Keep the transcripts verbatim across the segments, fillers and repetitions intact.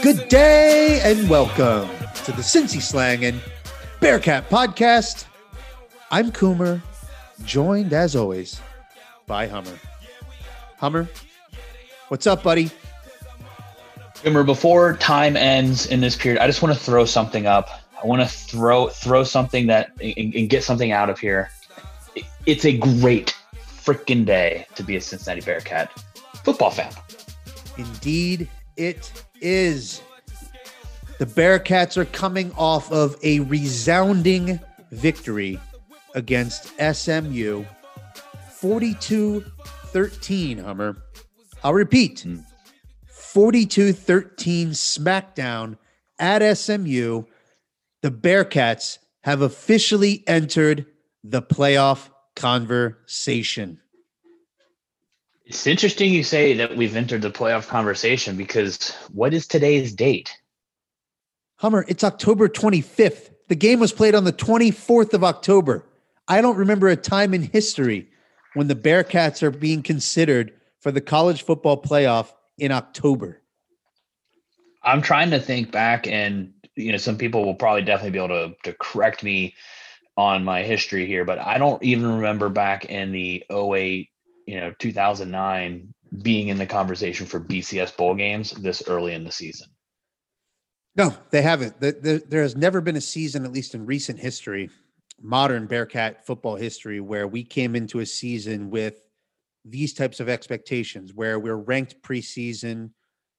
Good day and welcome to the Cincy Slangin' and Bearcat Podcast. I'm Coomer, joined as always by Hummer. Hummer, what's up, buddy? Coomer, before time ends in this period, I just want to throw something up. I want to throw throw something that and, and get something out of here. It's a great freaking day to be a Cincinnati Bearcat football fan. Indeed, it is. The Bearcats are coming off of a resounding victory against S M U, forty-two thirteen, Hummer. I'll repeat, forty-two thirteen smackdown at S M U. The Bearcats have officially entered the playoff conversation. It's interesting you say that we've entered the playoff conversation because what is today's date? Hummer, it's October twenty-fifth. The game was played on the twenty-fourth of October. I don't remember a time in history when the Bearcats are being considered for the college football playoff in October. I'm trying to think back, and you know, some people will probably definitely be able to, to correct me on my history here, but I don't even remember back in the oh eight, you know, two thousand nine being in the conversation for B C S bowl games this early in the season. No, they haven't. The, the, there has never been a season, at least in recent history, modern Bearcat football history, where we came into a season with these types of expectations, where we're ranked preseason.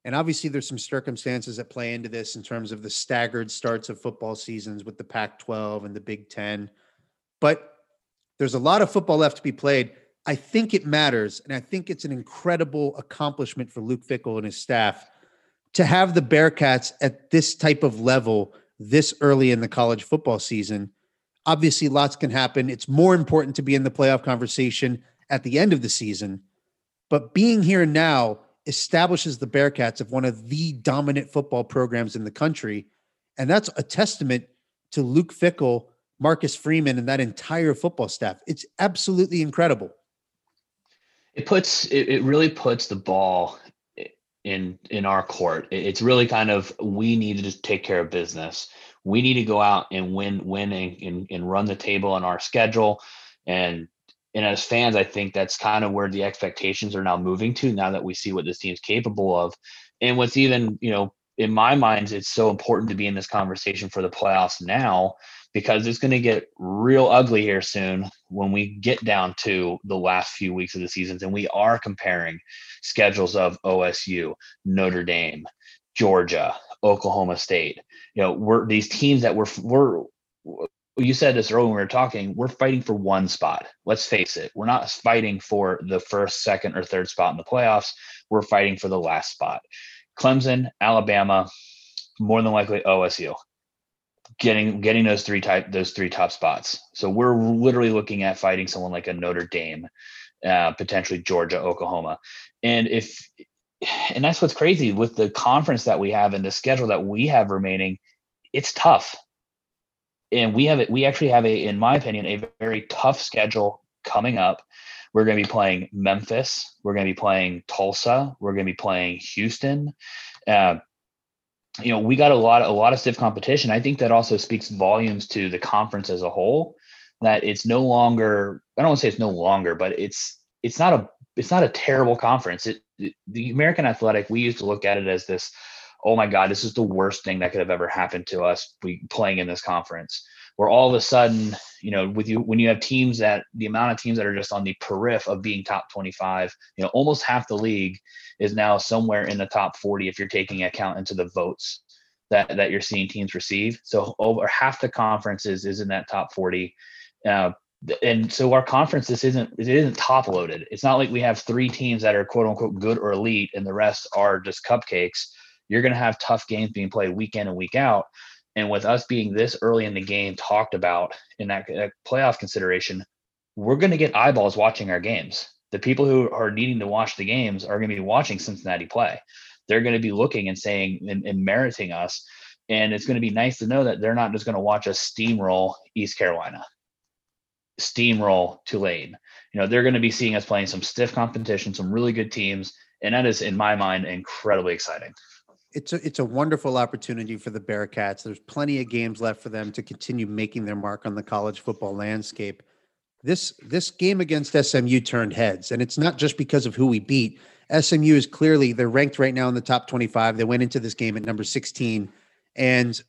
And obviously there's some circumstances that play into this in terms of the staggered starts of football seasons with the Pac twelve and the Big Ten. But there's a lot of football left to be played. I think it matters, and I think it's an incredible accomplishment for Luke Fickell and his staff to have the Bearcats at this type of level this early in the college football season. Obviously, lots can happen. It's more important to be in the playoff conversation at the end of the season. But being here now establishes the Bearcats as one of the dominant football programs in the country, and that's a testament to Luke Fickell, Marcus Freeman, and that entire football staff. It's absolutely incredible. It puts it, it really puts the ball in in our court. It's really kind of, we need to just take care of business. We need to go out and win, win, and, and, and run the table on our schedule. And and as fans, I think that's kind of where the expectations are now moving to, now that we see what this team's capable of. And what's even, you know, in my mind, it's so important to be in this conversation for the playoffs now, because it's going to get real ugly here soon when we get down to the last few weeks of the seasons. And we are comparing schedules of O S U, Notre Dame, Georgia, Oklahoma State. You know, we're these teams that we're, we're, you said this earlier when we were talking, we're fighting for one spot. Let's face it. We're not fighting for the first, second, or third spot in the playoffs. We're fighting for the last spot. Clemson, Alabama, more than likely O S U, getting getting those three type those three top spots. So we're literally looking at fighting someone like a Notre Dame, uh, potentially Georgia, Oklahoma. And if and that's what's crazy with the conference that we have and the schedule that we have remaining, it's tough. And we have it. We actually have a, in my opinion, a very tough schedule coming up. We're going to be playing Memphis. We're going to be playing Tulsa. We're going to be playing Houston. Uh, you know, we got a lot, a lot of stiff competition. I think that also speaks volumes to the conference as a whole. That it's no longer, I don't want to say it's no longer, but it's it's not a it's not a terrible conference. It, it, the American Athletic, we used to look at it as this, oh my God, this is the worst thing that could have ever happened to us, we playing in this conference, where all of a sudden, you know, with you, when you have teams that the amount of teams that are just on the periphery of being top twenty-five, you know, almost half the league is now somewhere in the top forty. If you're taking account into the votes that, that you're seeing teams receive. So over half the conferences is in that top forty. Uh, and so our conference, this isn't, it isn't top loaded. It's not like we have three teams that are quote unquote good or elite and the rest are just cupcakes. You're going to have tough games being played week in and week out. And with us being this early in the game talked about in that, that playoff consideration, we're going to get eyeballs watching our games. The people who are needing to watch the games are going to be watching Cincinnati play. They're going to be looking and saying and, and meriting us. And it's going to be nice to know that they're not just going to watch us steamroll East Carolina, steamroll Tulane. You know, they're going to be seeing us playing some stiff competition, some really good teams. And that is, in my mind, incredibly exciting. it's a, it's a wonderful opportunity for the Bearcats. There's plenty of games left for them to continue making their mark on the college football landscape. This, this game against S M U turned heads, and it's not just because of who we beat. S M U is clearly, they're ranked right now in the top twenty-five. They went into this game at number sixteen, and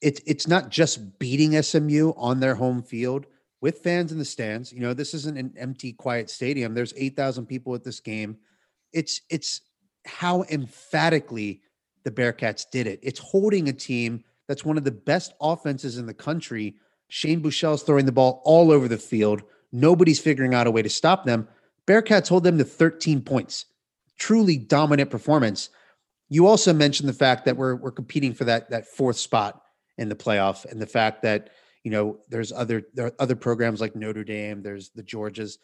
it's, it's not just beating S M U on their home field with fans in the stands. You know, this isn't an empty, quiet stadium. There's eight thousand people at this game. It's, it's how emphatically the Bearcats did it. It's holding a team that's one of the best offenses in the country. Shane Buchel's throwing the ball all over the field. Nobody's figuring out a way to stop them. Bearcats hold them to thirteen points. Truly dominant performance. You also mentioned the fact that we're we're competing for that that fourth spot in the playoff, and the fact that, you know, there's other there are other programs like Notre Dame, there's the Georgias.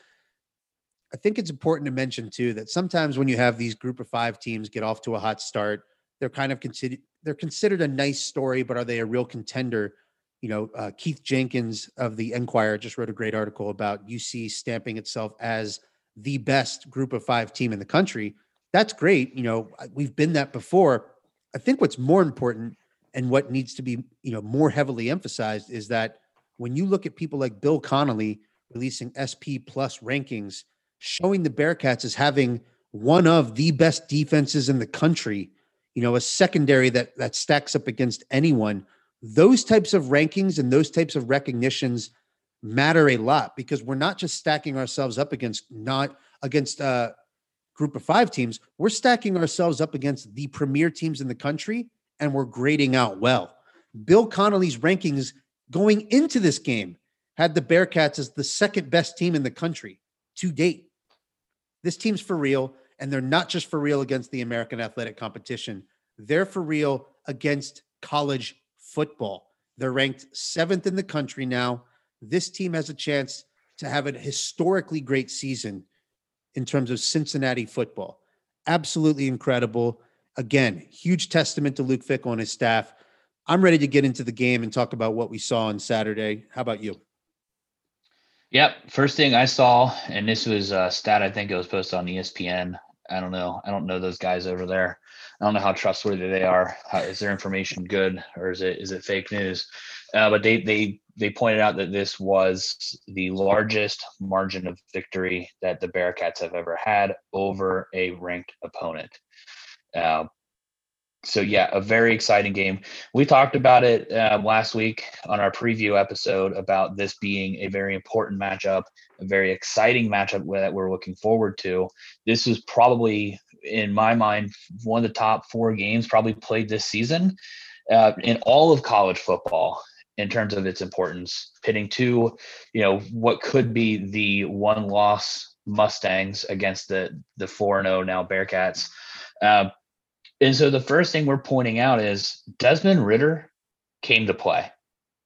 I think it's important to mention too that sometimes when you have these group of five teams get off to a hot start, they're kind of considered they're considered a nice story, but are they a real contender? You know, uh, Keith Jenkins of the Enquirer just wrote a great article about U C stamping itself as the best group of five team in the country. That's great. You know, we've been that before. I think what's more important and what needs to be, you know, more heavily emphasized is that when you look at people like Bill Connolly releasing S P plus rankings, showing the Bearcats as having one of the best defenses in the country, you know, a secondary that that stacks up against anyone. Those types of rankings and those types of recognitions matter a lot, because we're not just stacking ourselves up against not against a group of five teams. We're stacking ourselves up against the premier teams in the country, and we're grading out well. Bill Connolly's rankings going into this game had the Bearcats as the second best team in the country to date. This team's for real, and they're not just for real against the American athletic competition. They're for real against college football. They're ranked seventh in the country now. This team has a chance to have a historically great season in terms of Cincinnati football. Absolutely incredible. Again, huge testament to Luke Fickell and his staff. I'm ready to get into the game and talk about what we saw on Saturday. How about you? Yep. First thing I saw, and this was a stat, I think it was posted on E S P N. I don't know. I don't know those guys over there. I don't know how trustworthy they are. How, is their information good, or is it is it fake news? Uh, but they they they pointed out that this was the largest margin of victory that the Bearcats have ever had over a ranked opponent. Uh, so yeah, a very exciting game. We talked about it uh, last week on our preview episode about this being a very important matchup, a very exciting matchup that we're looking forward to. This was probably, in my mind, one of the top four games probably played this season uh, in all of college football in terms of its importance, pitting two, you know, what could be the one loss Mustangs against the, the four and oh now Bearcats. Uh, and so the first thing we're pointing out is Desmond Ridder came to play.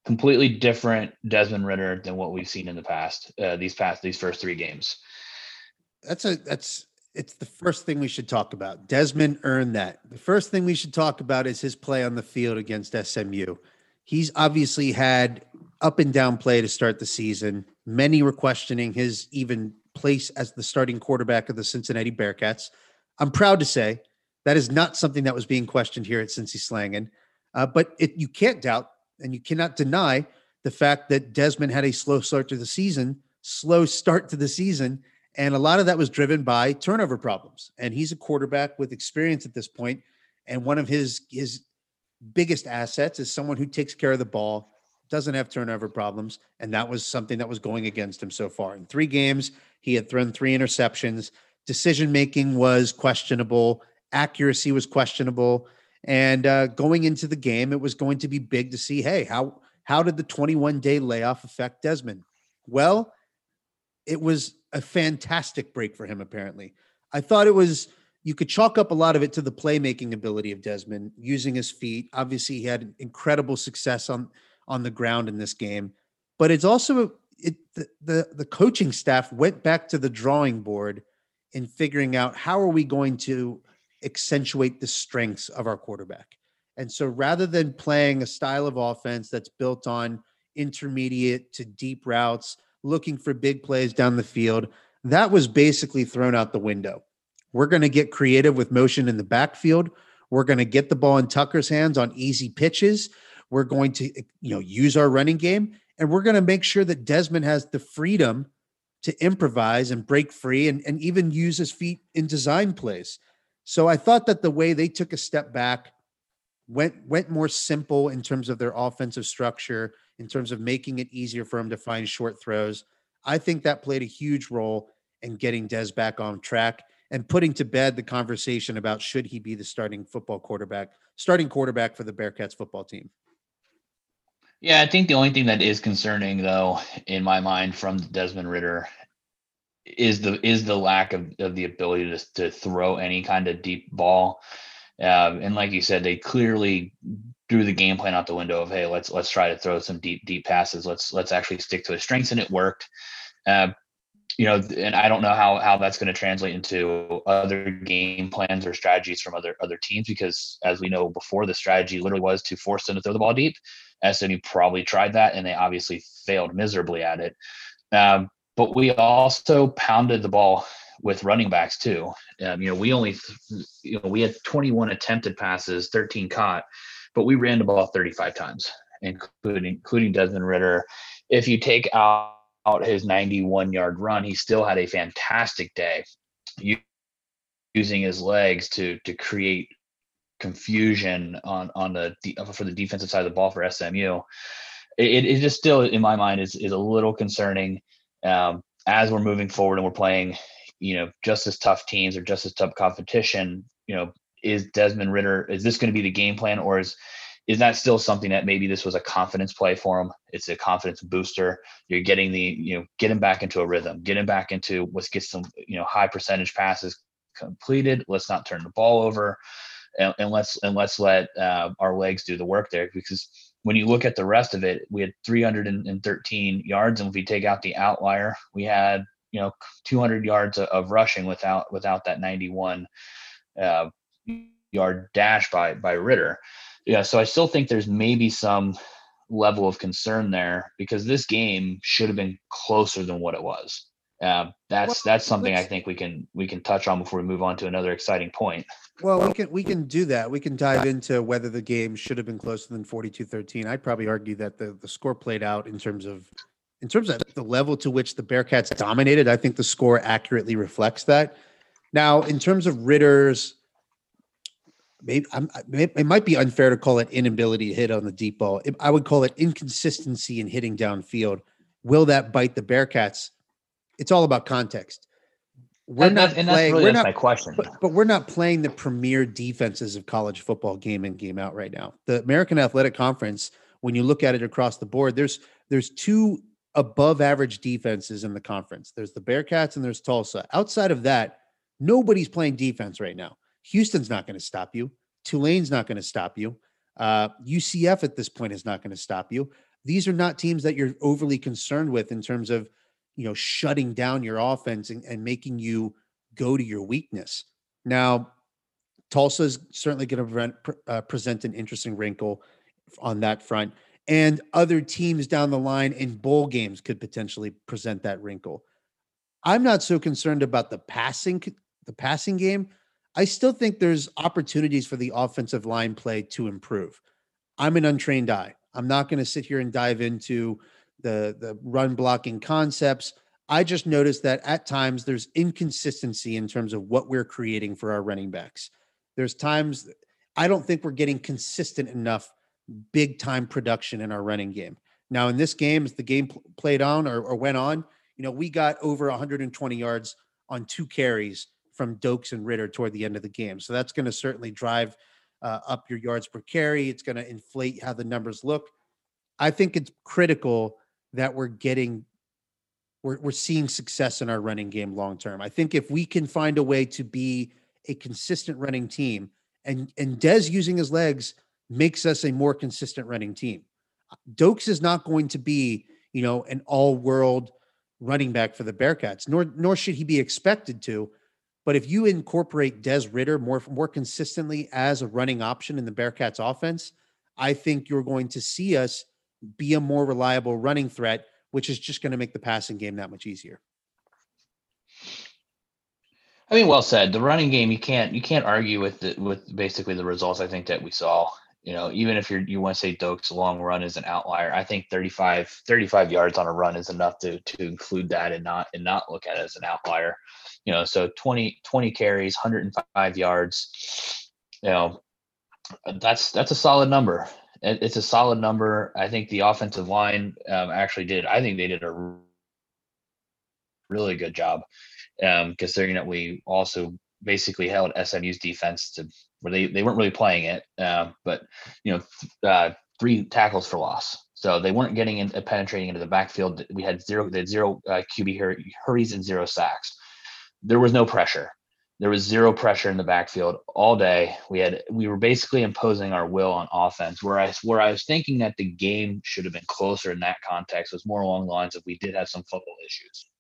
Completely different Desmond Ridder than what we've seen in the past, uh, these past, these first three games. That's a, that's, It's the first thing we should talk about. Desmond earned that. The first thing we should talk about is his play on the field against S M U. He's obviously had up and down play to start the season. Many were questioning his even place as the starting quarterback of the Cincinnati Bearcats. I'm proud to say that is not something that was being questioned here at Cincy Slangin'. Uh, but it, you can't doubt and you cannot deny the fact that Desmond had a slow start to the season, slow start to the season, and a lot of that was driven by turnover problems. And he's a quarterback with experience at this point. And one of his, his biggest assets is someone who takes care of the ball, doesn't have turnover problems. And that was something that was going against him so far. In three games, he had thrown three interceptions. Decision-making was questionable. Accuracy was questionable. And uh, going into the game, it was going to be big to see, hey, how, how did the twenty-one day layoff affect Desmond? Well, it was a fantastic break for him, apparently. I thought it was, you could chalk up a lot of it to the playmaking ability of Desmond, using his feet. Obviously, he had incredible success on, on the ground in this game. But it's also, it, the, the, the coaching staff went back to the drawing board in figuring out how are we going to accentuate the strengths of our quarterback. And so rather than playing a style of offense that's built on intermediate to deep routes, looking for big plays down the field, that was basically thrown out the window. We're going to get creative with motion in the backfield. We're going to get the ball in Tucker's hands on easy pitches. We're going to, you know, use our running game, and we're going to make sure that Desmond has the freedom to improvise and break free and, and even use his feet in design plays. So I thought that the way they took a step back, went, went more simple in terms of their offensive structure, in terms of making it easier for him to find short throws. I think that played a huge role in getting Des back on track and putting to bed the conversation about should he be the starting football quarterback, starting quarterback for the Bearcats football team. Yeah, I think the only thing that is concerning, though, in my mind from Desmond Ridder is the is the lack of, of the ability to, to throw any kind of deep ball. Uh, and like you said, they clearly threw the game plan out the window of, hey, let's let's try to throw some deep, deep passes. Let's let's actually stick to his strengths. And it worked. Uh, you know, and I don't know how, how that's going to translate into other game plans or strategies from other other teams, because as we know before, the strategy literally was to force them to throw the ball deep. S M U probably tried that, and they obviously failed miserably at it. Um, but we also pounded the ball with running backs too. Um, you know, we only, you know, we had twenty-one attempted passes, thirteen caught, but we ran the ball thirty-five times, including including Desmond Ridder. If you take out his ninety-one yard run, he still had a fantastic day, using his legs to to create confusion on on the for the defensive side of the ball for S M U. It it just still, in my mind, is is a little concerning um, as we're moving forward and we're playing, you know, just as tough teams or just as tough competition. You know, is Desmond Ridder, is this going to be the game plan, or is is that still something that maybe this was a confidence play for him? It's a confidence booster. You're getting the, you know, get him back into a rhythm, get him back into let's get some, you know, high percentage passes completed. Let's not turn the ball over. And, and let's, and let's let uh, our legs do the work there. Because when you look at the rest of it, we had three hundred thirteen yards. And if we take out the outlier, we had, you know, two hundred yards of, of rushing without, without that ninety-one uh, yard dash by, by Ridder. Yeah, so I still think there's maybe some level of concern there, because this game should have been closer than what it was. Uh, that's well, that's something I think we can we can touch on before we move on to another exciting point. Well, we can we can do that. We can dive into whether the game should have been closer than forty-two thirteen. I'd probably argue that the, the score played out in terms of in terms of the level to which the Bearcats dominated. I think the score accurately reflects that. Now, in terms of Ridder's, Maybe I'm, it might be unfair to call it inability to hit on the deep ball. I would call it inconsistency in hitting downfield. Will that bite the Bearcats? It's all about context. We're and not that, and playing. That's really we're not, my question. But, but we're not playing the premier defenses of college football game in, game out right now. The American Athletic Conference, when you look at it across the board, there's there's two above average defenses in the conference. There's the Bearcats and there's Tulsa. Outside of that, nobody's playing defense right now. Houston's not going to stop you. Tulane's not going to stop you. Uh, U C F at this point is not going to stop you. These are not teams that you're overly concerned with in terms of, you know, shutting down your offense and, and making you go to your weakness. Now, Tulsa is certainly going to prevent, uh, present an interesting wrinkle on that front, and other teams down the line in bowl games could potentially present that wrinkle. I'm not so concerned about the passing, the passing game. I still think there's opportunities for the offensive line play to improve. I'm an untrained eye. I'm not going to sit here and dive into the, the run blocking concepts. I just noticed that at times there's inconsistency in terms of what we're creating for our running backs. There's times I don't think we're getting consistent enough big time production in our running game. Now in this game, as the game played on or, or went on, you know, we got over one hundred twenty yards on two carries from Dokes and Ridder toward the end of the game. So that's going to certainly drive uh, up your yards per carry. It's going to inflate how the numbers look. I think it's critical that we're getting, we're, we're seeing success in our running game long-term. I think if we can find a way to be a consistent running team, and, and Des using his legs makes us a more consistent running team. Dokes is not going to be, you know, an all-world running back for the Bearcats, nor, nor should he be expected to. But if you incorporate Des Ridder more, more consistently as a running option in the Bearcats offense, I think you're going to see us be a more reliable running threat, which is just going to make the passing game that much easier. I mean, well said. The running game, you can't you can't argue with the, with basically the results. I think that we saw. You know, even if you're you want to say Dokes' long run is an outlier, I think thirty-five yards on a run is enough to to include that and not and not look at it as an outlier. You know, so twenty carries, one hundred five yards. You know, that's that's a solid number. It, it's a solid number. I think the offensive line um, actually did. I think they did a really good job, um, considering that we also basically held S M U's defense to where they, they weren't really playing it, uh, but, you know, th- uh, three tackles for loss. So they weren't getting in, uh, penetrating into the backfield. We had zero, they had zero uh, Q B hur- hurries and zero sacks. There was no pressure. There was zero pressure in the backfield all day. We had, we were basically imposing our will on offense, where I, where I was thinking that the game should have been closer in that context was more along the lines of we did have some football issues.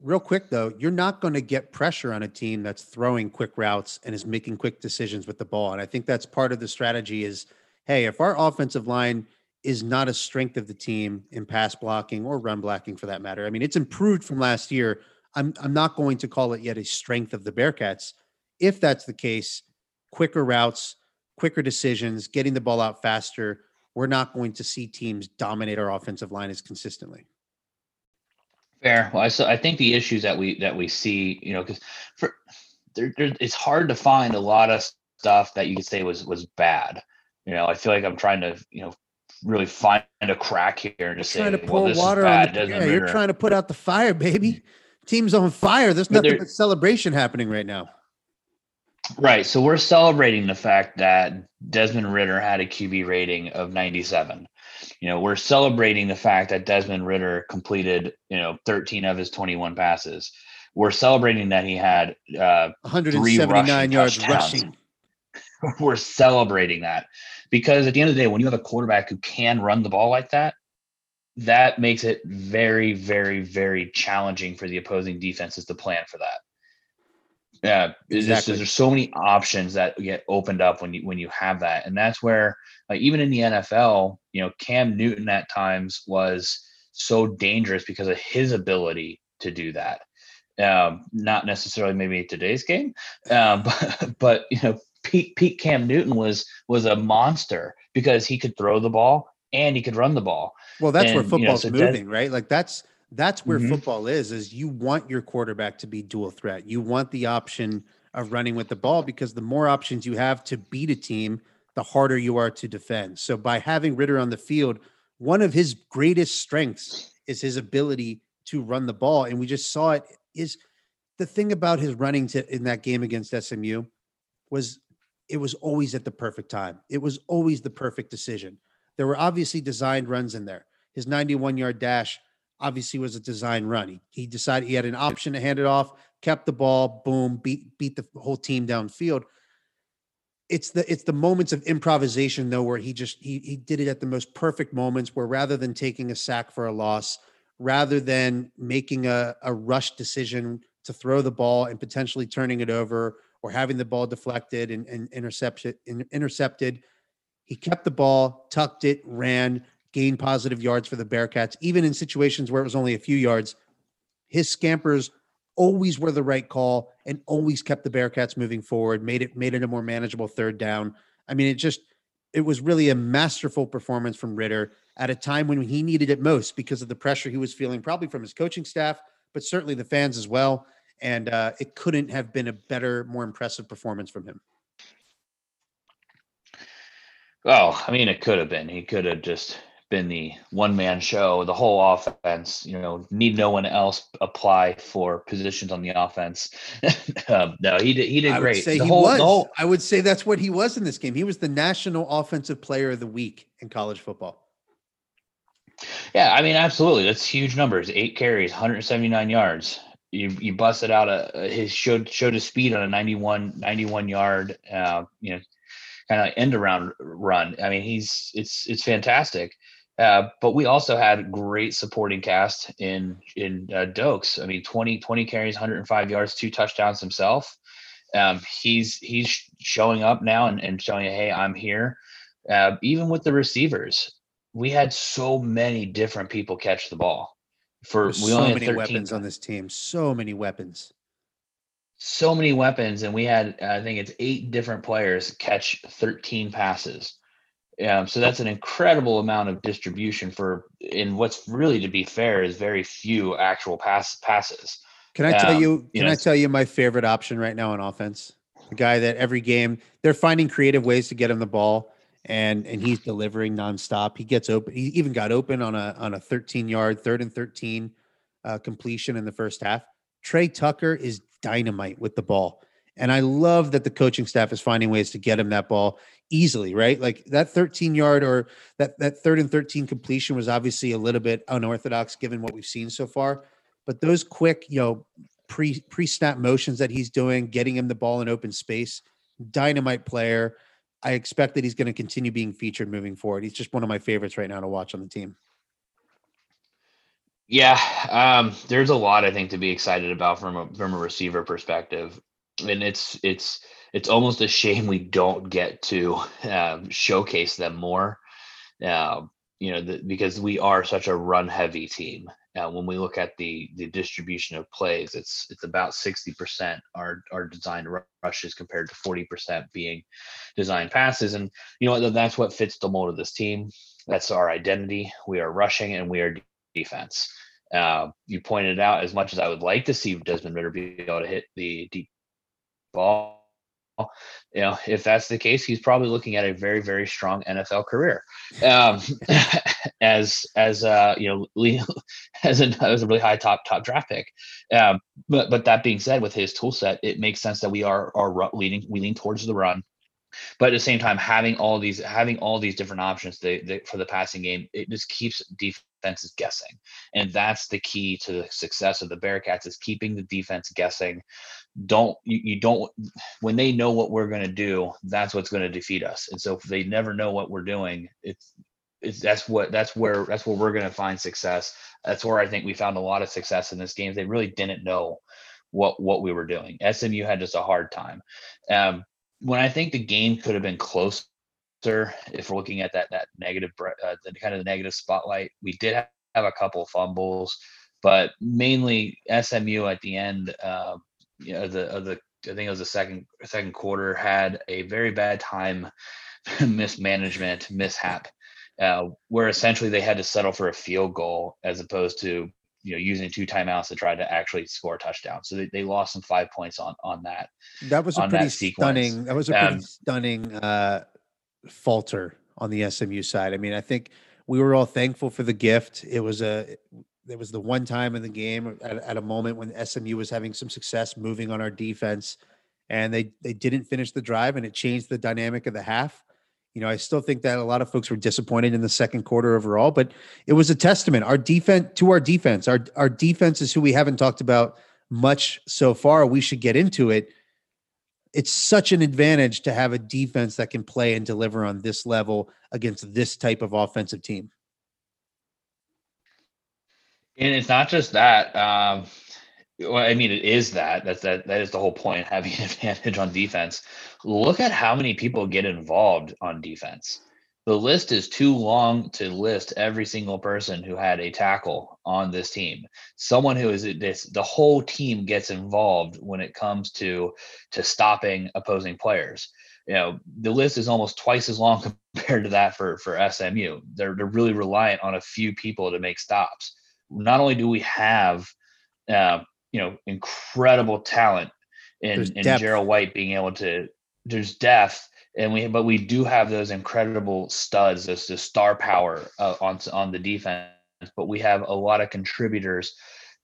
Real quick, though, you're not going to get pressure on a team that's throwing quick routes and is making quick decisions with the ball. And I think that's part of the strategy is, hey, if our offensive line is not a strength of the team in pass blocking or run blocking for that matter, I mean, it's improved from last year. I'm I'm not going to call it yet a strength of the Bearcats. If that's the case, quicker routes, quicker decisions, getting the ball out faster, we're not going to see teams dominate our offensive line as consistently. Fair. Well, I, so I think the issues that we that we see, you know, because for there, there, it's hard to find a lot of stuff that you could say was was bad. You know, I feel like I'm trying to, you know, really find a crack here and just trying say, to pour well, this water is bad. On the, yeah, you're trying to put out the fire, baby. Team's on fire. There's nothing there, but celebration happening right now. Right. So we're celebrating the fact that Desmond Ridder had a Q B rating of ninety-seven. You know, we're celebrating the fact that Desmond Ridder completed, you know, thirteen of his twenty-one passes. We're celebrating that he had uh, one hundred seventy-nine yards rushing. We're celebrating that because at the end of the day, when you have a quarterback who can run the ball like that, that makes it very, very, very challenging for the opposing defenses to plan for that. Yeah, exactly. There's so many options that get opened up when you when you have that, and that's where, like, even in the N F L, you know, Cam Newton at times was so dangerous because of his ability to do that. Um, not necessarily maybe today's game, um, but, but you know, Pete, Pete Cam Newton was was a monster because he could throw the ball and he could run the ball. Well, that's and, where football's you know, so moving, that, right? Like that's. That's where mm-hmm. football is, is you want your quarterback to be dual threat. You want the option of running with the ball because the more options you have to beat a team, the harder you are to defend. So by having Ridder on the field, one of his greatest strengths is his ability to run the ball. And we just saw it is the thing about his running to, in that game against S M U was it was always at the perfect time. It was always the perfect decision. There were obviously designed runs in there. His ninety-one-yard dash obviously was a design run. He, he decided he had an option to hand it off, kept the ball, boom, beat beat the whole team downfield. It's the it's the moments of improvisation, though, where he just he he did it at the most perfect moments where rather than taking a sack for a loss, rather than making a, a rush decision to throw the ball and potentially turning it over or having the ball deflected and, and intercepted, in, intercepted, he kept the ball, tucked it, ran, gain positive yards for the Bearcats, even in situations where it was only a few yards. His scampers always were the right call and always kept the Bearcats moving forward, made it made it a more manageable third down. I mean, it just, it was really a masterful performance from Ridder at a time when he needed it most because of the pressure he was feeling, probably from his coaching staff, but certainly the fans as well. And uh, it couldn't have been a better, more impressive performance from him. Well, I mean, it could have been. He could have just been the one-man show, the whole offense, you know, need no one else apply for positions on the offense. um, no, he did, he did I great. Would say the he whole, was. Whole, I would say that's what he was in this game. He was the National Offensive Player of the Week in college football. Yeah, I mean, absolutely. That's huge numbers. Eight carries, one hundred seventy-nine yards. You you busted out a, a his showed showed his speed on a ninety-one yard, uh, you know, kind of like end around run. I mean, he's it's it's fantastic. Uh, but we also had great supporting cast in in uh, Dokes. I mean, twenty carries, one hundred five yards, two touchdowns himself. Um, he's he's showing up now and, and showing you, hey, I'm here. Uh, even with the receivers, we had so many different people catch the ball. For There's we only so had many thirteen weapons on this team. So many weapons. so many weapons, and we had, I think it's eight different players catch thirteen passes. Um, so that's an incredible amount of distribution for, and what's really, to be fair, is very few actual pass passes. Can I tell um, you, can you know, I tell you my favorite option right now on offense? The guy that every game they're finding creative ways to get him the ball, and, and he's delivering nonstop. He gets open. He even got open on a, on a thirteen yard third and thirteen uh, completion in the first half. Trey Tucker is dynamite with the ball. And I love that the coaching staff is finding ways to get him that ball easily, right? Like that thirteen yard or that, that third and thirteen completion was obviously a little bit unorthodox given what we've seen so far, but those quick, you know, pre pre snap motions that he's doing, getting him the ball in open space, dynamite player. I expect that he's going to continue being featured moving forward. He's just one of my favorites right now to watch on the team. Yeah. Um, there's a lot, I think, to be excited about from a, from a receiver perspective. And it's, it's, it's almost a shame we don't get to uh, showcase them more, uh, you know, the, because we are such a run heavy team. Uh, when we look at the the distribution of plays, it's it's about sixty percent are are designed rushes compared to forty percent being designed passes. And you know, that's what fits the mold of this team. That's our identity. We are rushing and we are defense. Uh, you pointed out, as much as I would like to see Desmond Ridder be able to hit the deep ball, you know, if that's the case, he's probably looking at a very, very strong N F L career, um, as as uh, you know, as a as a really high top top draft pick. Um, but but that being said, with his tool set, it makes sense that we are are leaning we lean towards the run, but at the same time, having all these having all these different options they, they, for the passing game, it just keeps defenses guessing, and that's the key to the success of the Bearcats is keeping the defense guessing. Don't you, you don't when they know what we're going to do, that's what's going to defeat us. And so if they never know what we're doing, it's it's that's what that's where that's where we're going to find success. That's where I think we found a lot of success in this game. They really didn't know what what we were doing. S M U had just a hard time. Um, when I think the game could have been closer, if we're looking at that that negative uh, the kind of the negative spotlight, we did have, have a couple of fumbles, but mainly S M U at the end. Uh, You know, the of the I think it was the second second quarter had a very bad time mismanagement mishap, uh, where essentially they had to settle for a field goal as opposed to you know using two timeouts to try to actually score a touchdown. So they, they lost some five points on on that. That was a pretty stunning. That was a pretty um, stunning uh, falter on the S M U side. I mean, I think we were all thankful for the gift. It was a It was the one time in the game at, at a moment when S M U was having some success moving on our defense, and they, they didn't finish the drive, and it changed the dynamic of the half. You know, I still think that a lot of folks were disappointed in the second quarter overall, but it was a testament our defense to our defense. Our, our defense is who we haven't talked about much so far. We should get into it. It's such an advantage to have a defense that can play and deliver on this level against this type of offensive team. And it's not just that. Um, well, I mean, it is that. That's that. That is the whole point. Having an advantage on defense. Look at how many people get involved on defense. The list is too long to list every single person who had a tackle on this team. Someone who is this, the whole team gets involved when it comes to to stopping opposing players. You know, the list is almost twice as long compared to that for for S M U. They're they're really reliant on a few people to make stops. Not only do we have, uh, you know, incredible talent in, in Jarrell White being able to, there's depth, and we but we do have those incredible studs, those the star power uh, on on the defense. But we have a lot of contributors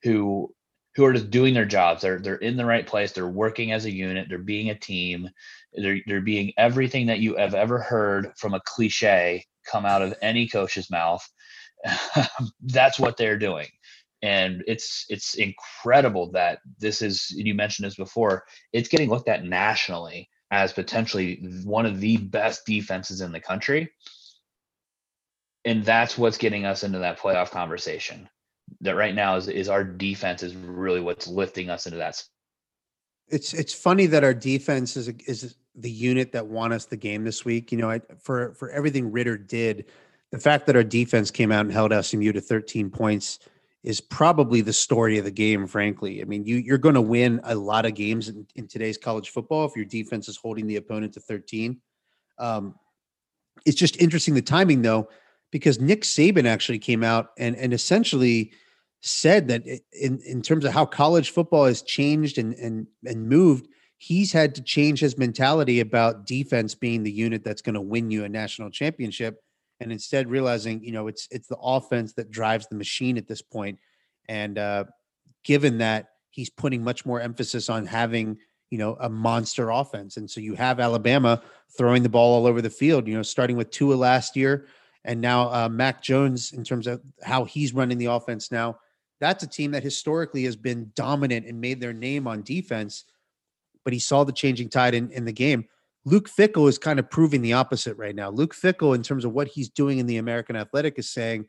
who who are just doing their jobs. They're they're in the right place. They're working as a unit. They're being a team. They're they're being everything that you have ever heard from a cliche come out of any coach's mouth. That's what they're doing, and it's it's incredible that this is, you mentioned this before, it's getting looked at nationally as potentially one of the best defenses in the country, and that's what's getting us into that playoff conversation that right now is is our defense is really what's lifting us into that. It's it's funny that our defense is is the unit that won us the game this week. You know, I, for for everything Ridder did, the fact that our defense came out and held S M U to thirteen points is probably the story of the game, frankly. I mean, you, you're going to win a lot of games in, in today's college football if your defense is holding the opponent to thirteen. Um, it's just interesting, the timing, though, because Nick Saban actually came out and, and essentially said that in, in terms of how college football has changed and, and, and moved, he's had to change his mentality about defense being the unit that's going to win you a national championship, and instead realizing, you know, it's it's the offense that drives the machine at this point. And uh, given that, he's putting much more emphasis on having, you know, a monster offense. And so you have Alabama throwing the ball all over the field, you know, starting with Tua last year. And now uh, Mac Jones, in terms of how he's running the offense now, that's a team that historically has been dominant and made their name on defense. But he saw the changing tide in, in the game. Luke Fickell is kind of proving the opposite right now. Luke Fickell, in terms of what he's doing in the American Athletic, is saying,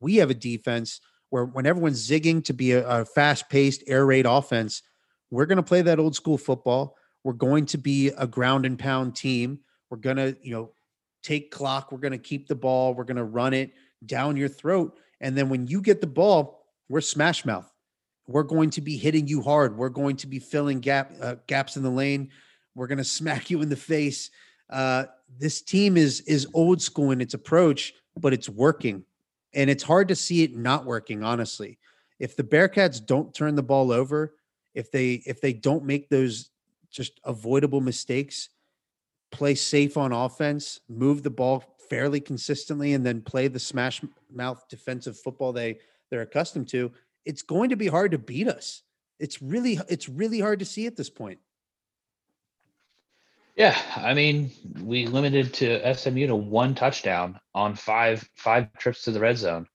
we have a defense where when everyone's zigging to be a, a fast-paced air raid offense, we're going to play that old school football. We're going to be a ground and pound team. We're going to, you know, take clock. We're going to keep the ball. We're going to run it down your throat. And then when you get the ball, we're smash mouth. We're going to be hitting you hard. We're going to be filling gap uh, gaps in the lane. We're going to smack you in the face. Uh, this team is is old school in its approach, but it's working. And it's hard to see it not working, honestly. If the Bearcats don't turn the ball over, if they if they don't make those just avoidable mistakes, play safe on offense, move the ball fairly consistently, and then play the smash mouth defensive football they, they're accustomed to, it's going to be hard to beat us. It's really, it's really hard to see at this point. Yeah. I mean, we limited to S M U to one touchdown on five, five trips to the red zone.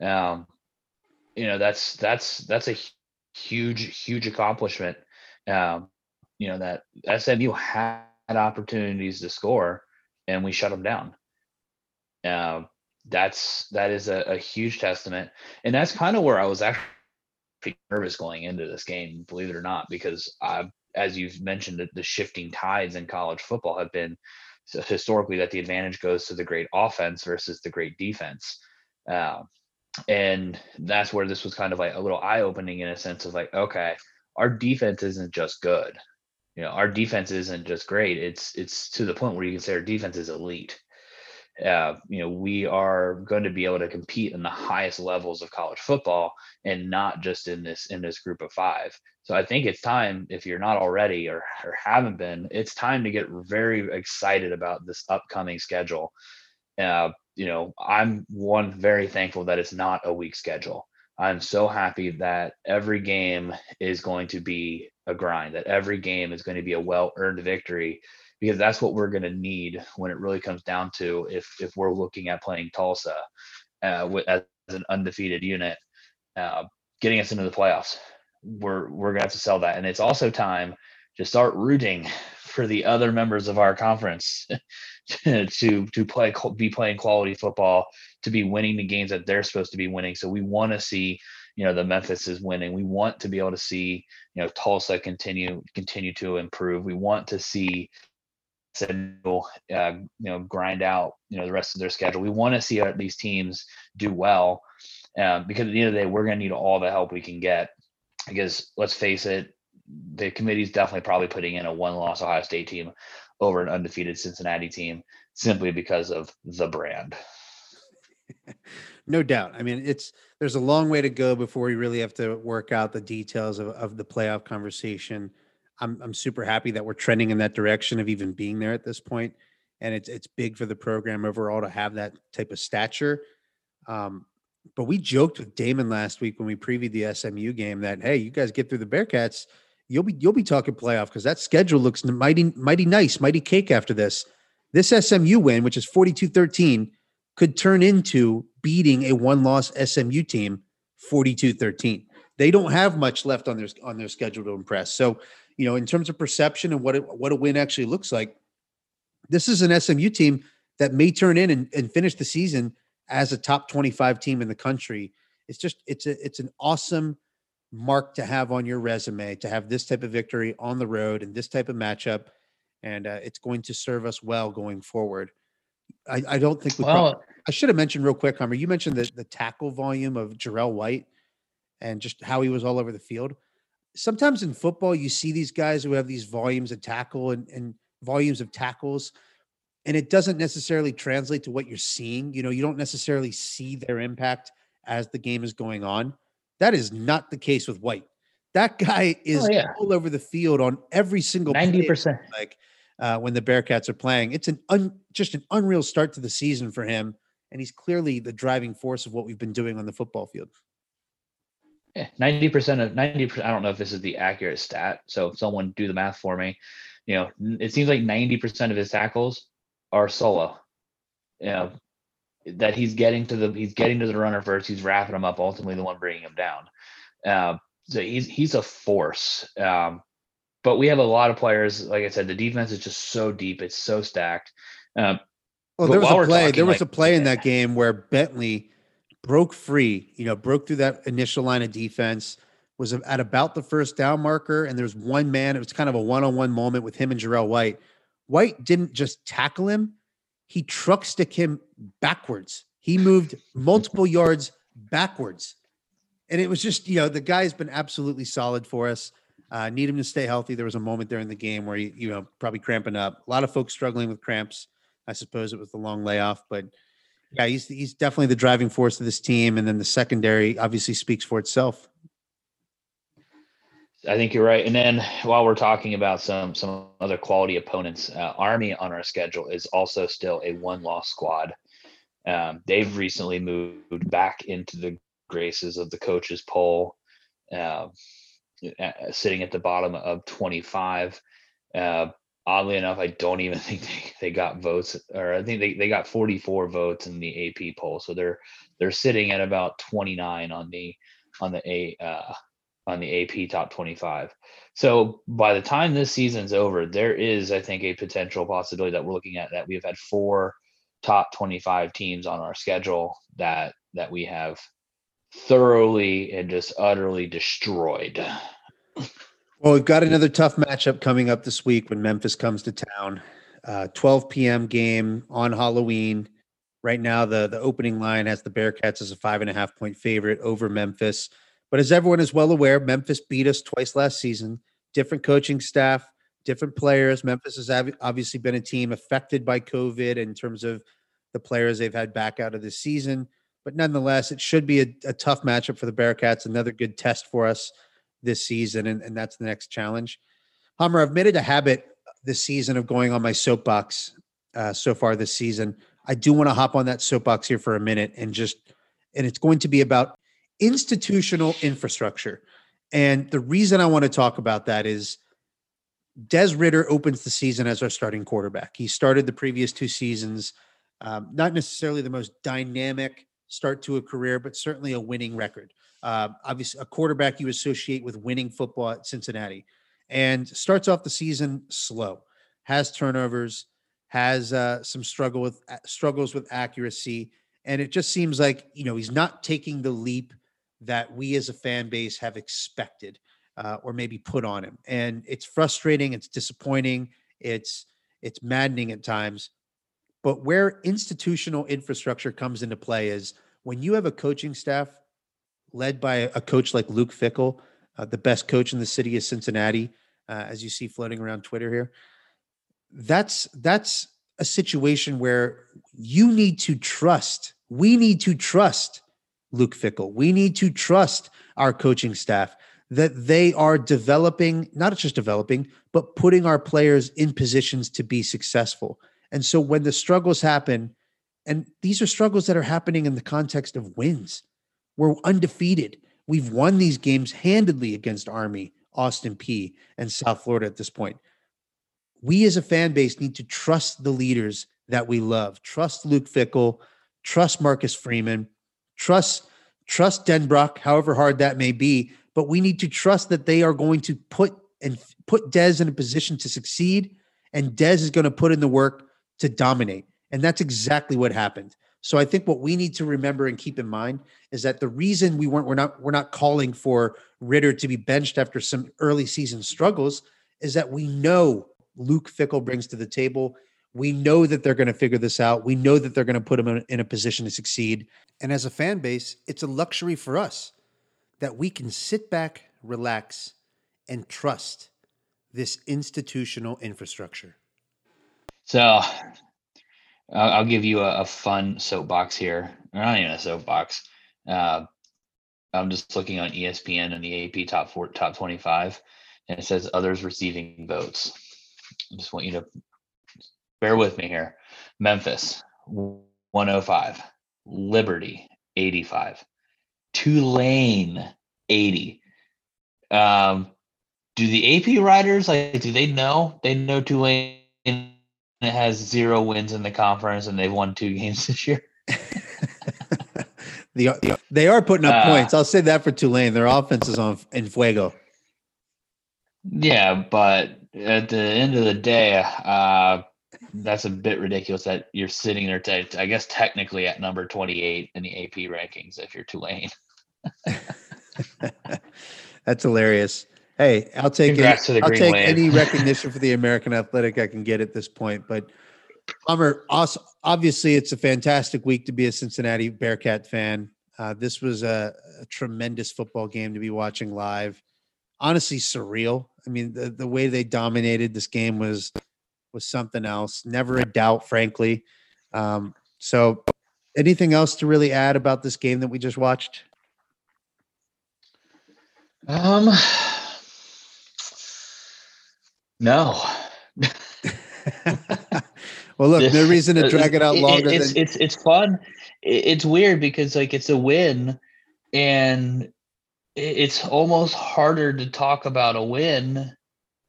Um, you know, that's, that's, that's a huge, huge accomplishment. Um, you know, that S M U had opportunities to score and we shut them down. Um, That's that is a, a huge testament, and that's kind of where I was actually nervous going into this game, believe it or not, because I, as you've mentioned, that the shifting tides in college football have been so historically that the advantage goes to the great offense versus the great defense, uh, and that's where this was kind of like a little eye-opening in a sense of like, okay, our defense isn't just good, you know, our defense isn't just great. It's it's to the point where you can say our defense is elite. Uh, you know, we are going to be able to compete in the highest levels of college football and not just in this in this group of five. So I think it's time, if you're not already or, or haven't been, it's time to get very excited about this upcoming schedule. Uh, you know, I'm one very thankful that it's not a weak schedule. I'm so happy that every game is going to be a grind, that every game is going to be a well-earned victory, because that's what we're going to need when it really comes down to if if we're looking at playing Tulsa uh, with, as an undefeated unit, uh, getting us into the playoffs. We're we're going to have to sell that. And it's also time to start rooting for the other members of our conference to to play be playing quality football, to be winning the games that they're supposed to be winning. So we want to see, you know, the Memphis is winning. We want to be able to see, you know, Tulsa continue continue to improve. We want to see and uh, you know, grind out, you know, the rest of their schedule. We want to see our, these teams do well, uh, because at the end of the day, we're going to need all the help we can get. Because let's face it, the committee's definitely probably putting in a one-loss Ohio State team over an undefeated Cincinnati team simply because of the brand. No doubt. I mean, it's there's a long way to go before we really have to work out the details of, of the playoff conversation. I'm I'm super happy that we're trending in that direction of even being there at this point. And it's, it's big for the program overall to have that type of stature. Um, but we joked with Damon last week when we previewed the S M U game that, hey, you guys get through the Bearcats, you'll be, you'll be talking playoff, because that schedule looks mighty, mighty nice, mighty cake after this. This S M U win, which is forty-two thirteen, could turn into beating a one-loss S M U team forty-two thirteen. They don't have much left on their, on their schedule to impress. So, you know, in terms of perception and what, it, what a win actually looks like, this is an S M U team that may turn in and, and finish the season as a top twenty-five team in the country. It's just, it's a, it's an awesome mark to have on your resume, to have this type of victory on the road and this type of matchup. And uh, it's going to serve us well going forward. I, I don't think we, well, probably, I should have mentioned real quick, Hummer, you mentioned the, the tackle volume of Jarrell White. and just how he was all over the field. Sometimes in football, you see these guys who have these volumes of tackle and, and volumes of tackles, and it doesn't necessarily translate to what you're seeing. You know, you don't necessarily see their impact as the game is going on. That is not the case with White. That guy is oh, yeah. all over the field on every single ninety percent. Like uh, when the Bearcats are playing, it's an un, just an unreal start to the season for him. And he's clearly the driving force of what we've been doing on the football field. Yeah, ninety percent of ninety percent. I don't know if this is the accurate stat, so if someone do the math for me, you know, it seems like ninety percent of his tackles are solo. You know, that he's getting to the, he's getting to the runner first. He's wrapping him up. Ultimately the one bringing him down. Uh, so he's, he's a force. Um, but we have a lot of players. Like I said, the defense is just so deep. It's so stacked. Um, Well, there was, a play, talking, there was like, a play in that game where Bentley broke free, you know, broke through that initial line of defense, was at about the first down marker, and there's one man. It was kind of a one-on-one moment with him and Jarrell White. White didn't just tackle him. He truck stick him backwards. He moved multiple yards backwards. And it was just, you know, the guy's been absolutely solid for us. Uh, need him to stay healthy. There was a moment there in the game where, he, you know, probably cramping up. A lot of folks struggling with cramps. I suppose it was the long layoff, but yeah, he's he's definitely the driving force of this team. And then the secondary obviously speaks for itself. I think you're right. And then while we're talking about some, some other quality opponents, uh, Army on our schedule is also still a one loss squad. Um, they've recently moved back into the graces of the coaches poll, uh, sitting at the bottom of twenty-five, uh, Oddly enough, I don't even think they, they got votes, or I think they, they got forty-four votes in the A P poll. So they're they're sitting at about twenty-nine on the on the a uh, on the A P top twenty-five. So by the time this season's over, there is, I think, a potential possibility that we're looking at that we've had four top twenty-five teams on our schedule that that we have thoroughly and just utterly destroyed. Well, we've got another tough matchup coming up this week when Memphis comes to town. Uh, twelve p.m. game on Halloween. Right now, the, the opening line has the Bearcats as a five and a half point favorite over Memphis. But as everyone is well aware, Memphis beat us twice last season. Different coaching staff, different players. Memphis has av- obviously been a team affected by COVID in terms of the players they've had back out of this season. But nonetheless, it should be a, a tough matchup for the Bearcats. Another good test for us this season, and, and that's the next challenge. Hummer, I've made it a habit this season of going on my soapbox uh, so far this season. I do want to hop on that soapbox here for a minute and just, and it's going to be about institutional infrastructure. And the reason I want to talk about that is Des Ridder opens the season as our starting quarterback. He started the previous two seasons, um, not necessarily the most dynamic start to a career, but certainly a winning record. Uh, obviously, a quarterback you associate with winning football at Cincinnati, and starts off the season slow, has turnovers, has uh, some struggle with uh, struggles with accuracy, and it just seems like, you know, he's not taking the leap that we as a fan base have expected uh, or maybe put on him, and it's frustrating, it's disappointing, it's it's maddening at times. But where institutional infrastructure comes into play is when you have a coaching staff led by a coach like Luke Fickell, uh, the best coach in the city of Cincinnati, uh, as you see floating around Twitter here. That's that's a situation where you need to trust. We need to trust Luke Fickell. We need to trust our coaching staff that they are developing, not just developing, but putting our players in positions to be successful. And so when the struggles happen, and these are struggles that are happening in the context of wins. We're undefeated. We've won these games handedly against Army, Austin Peay, and South Florida at this point. We as a fan base need to trust the leaders that we love. Trust Luke Fickell. Trust Marcus Freeman. Trust, trust Denbrock, however hard that may be. But we need to trust that they are going to put and put Dez in a position to succeed, and Dez is going to put in the work to dominate. And that's exactly what happened. So I think what we need to remember and keep in mind is that the reason we weren't, we're not, we're not calling for Ridder to be benched after some early season struggles is that we know Luke Fickell brings to the table. We know that they're going to figure this out. We know that they're going to put him in a position to succeed. And as a fan base, it's a luxury for us that we can sit back, relax, and trust this institutional infrastructure? So uh, I'll give you a, a fun soapbox here. Not even a soapbox. Uh, I'm just looking on E S P N and the A P top four, top twenty-five, and it says others receiving votes. I just want you to bear with me here. Memphis, one oh five. Liberty, eighty-five. Tulane, eighty. Um, do the A P writers, like, do they know? They know Tulane has zero wins in the conference and they've won two games this year. the, the, they are putting up uh, points. I'll say that for Tulane. Their offense is on in fuego. Yeah, but at the end of the day, uh, that's a bit ridiculous that you're sitting there, t- I guess, technically at number twenty-eight in the A P rankings if you're Tulane. That's hilarious. Hey, I'll take it. I'll take any recognition for the American Athletic I can get at this point. But Palmer, obviously, it's a fantastic week to be a Cincinnati Bearcat fan. Uh, this was a, a tremendous football game to be watching live. Honestly, surreal. I mean, the, the way they dominated this game was was something else. Never a doubt, frankly. Um, so, anything else to really add about this game that we just watched? Um. No. Well, look, no reason to drag it out longer. It's than- it's it's fun. It's weird because, like, it's a win, and it's almost harder to talk about a win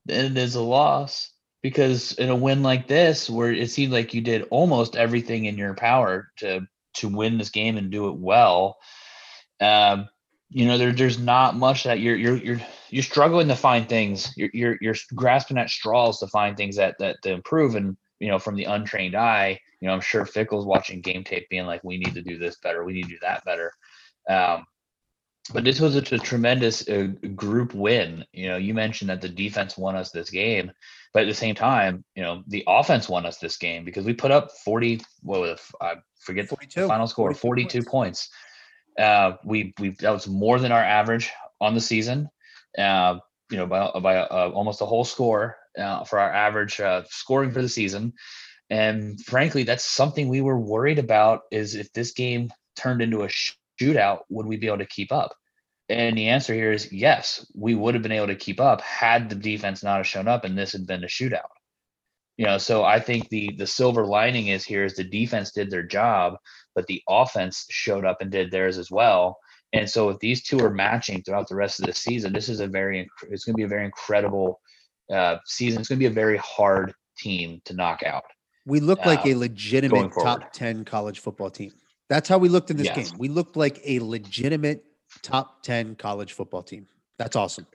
than it is a loss, because in a win like this, where it seemed like you did almost everything in your power to to win this game and do it well, um, you know, there, there's not much that you're you're you're you're struggling to find things. You're you're you're grasping at straws to find things that that to improve. And you know, from the untrained eye, you know, I'm sure Fickell's watching game tape, being like, "We need to do this better. We need to do that better." Um, but this was a, a tremendous uh, group win. You know, you mentioned that the defense won us this game, but at the same time, you know, the offense won us this game because we put up forty. What was it? I forget forty-two. The final score? Forty-two, forty-two points. Uh, we we that was more than our average on the season. Uh, you know, by by uh, almost a whole score uh, for our average uh, scoring for the season. And frankly, that's something we were worried about: is if this game turned into a shootout, would we be able to keep up? And the answer here is yes, we would have been able to keep up had the defense not have shown up, and this had been a shootout. You know, so I think the the silver lining is here is the defense did their job, but the offense showed up and did theirs as well. And so if these two are matching throughout the rest of the season, this is a very, it's going to be a very incredible uh, season. It's going to be a very hard team to knock out. We look uh, like a legitimate top ten college football team. That's how we looked in this yes. game. We looked like a legitimate top ten college football team. That's awesome.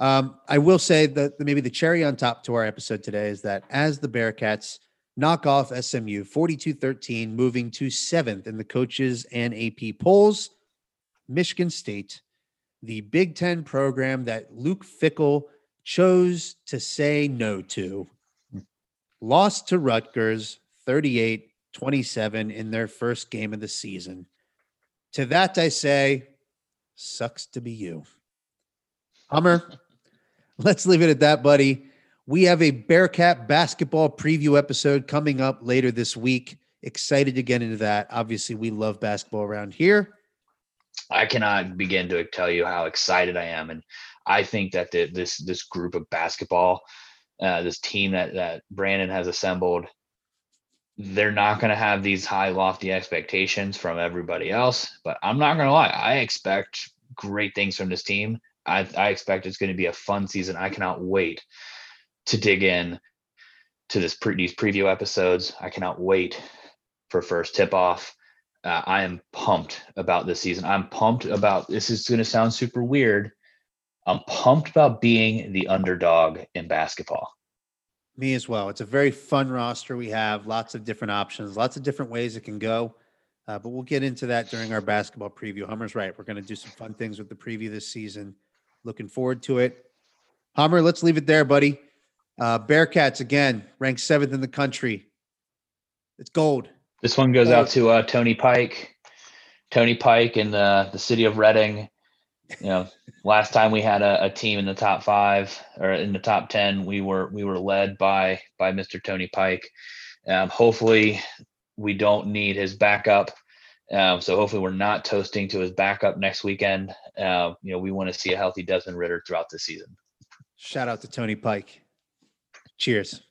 Um, I will say that maybe the cherry on top to our episode today is that as the Bearcats knock off S M U forty-two thirteen, moving to seventh in the coaches and A P polls, Michigan State, the Big Ten program that Luke Fickell chose to say no to, lost to Rutgers thirty-eight twenty-seven in their first game of the season. To that I say, sucks to be you. Hummer, let's leave it at that, buddy. We have a Bearcat basketball preview episode coming up later this week. Excited to get into that. Obviously, we love basketball around here. I cannot begin to tell you how excited I am, and I think that the, this this group of basketball, uh, this team that that Brandon has assembled, they're not going to have these high lofty expectations from everybody else. But I'm not going to lie, I expect great things from this team. I, I expect it's going to be a fun season. I cannot wait to dig in to this pre- these preview episodes. I cannot wait for first tip off. Uh, I am pumped about this season. I'm pumped about, this is going to sound super weird, I'm pumped about being the underdog in basketball. Me as well. It's a very fun roster. We have lots of different options, lots of different ways it can go. Uh, but we'll get into that during our basketball preview. Hummer's right. We're going to do some fun things with the preview this season. Looking forward to it. Hummer, let's leave it there, buddy. Uh, Bearcats, again, ranked seventh in the country. It's gold. This one goes out to uh, Tony Pike, Tony Pike in the, the city of Reading, You know, last time we had a, a team in the top five or in the top ten, we were we were led by by Mister Tony Pike. Um, hopefully, we don't need his backup. Um, so hopefully, we're not toasting to his backup next weekend. Uh, you know, we want to see a healthy Desmond Ridder throughout the season. Shout out to Tony Pike. Cheers.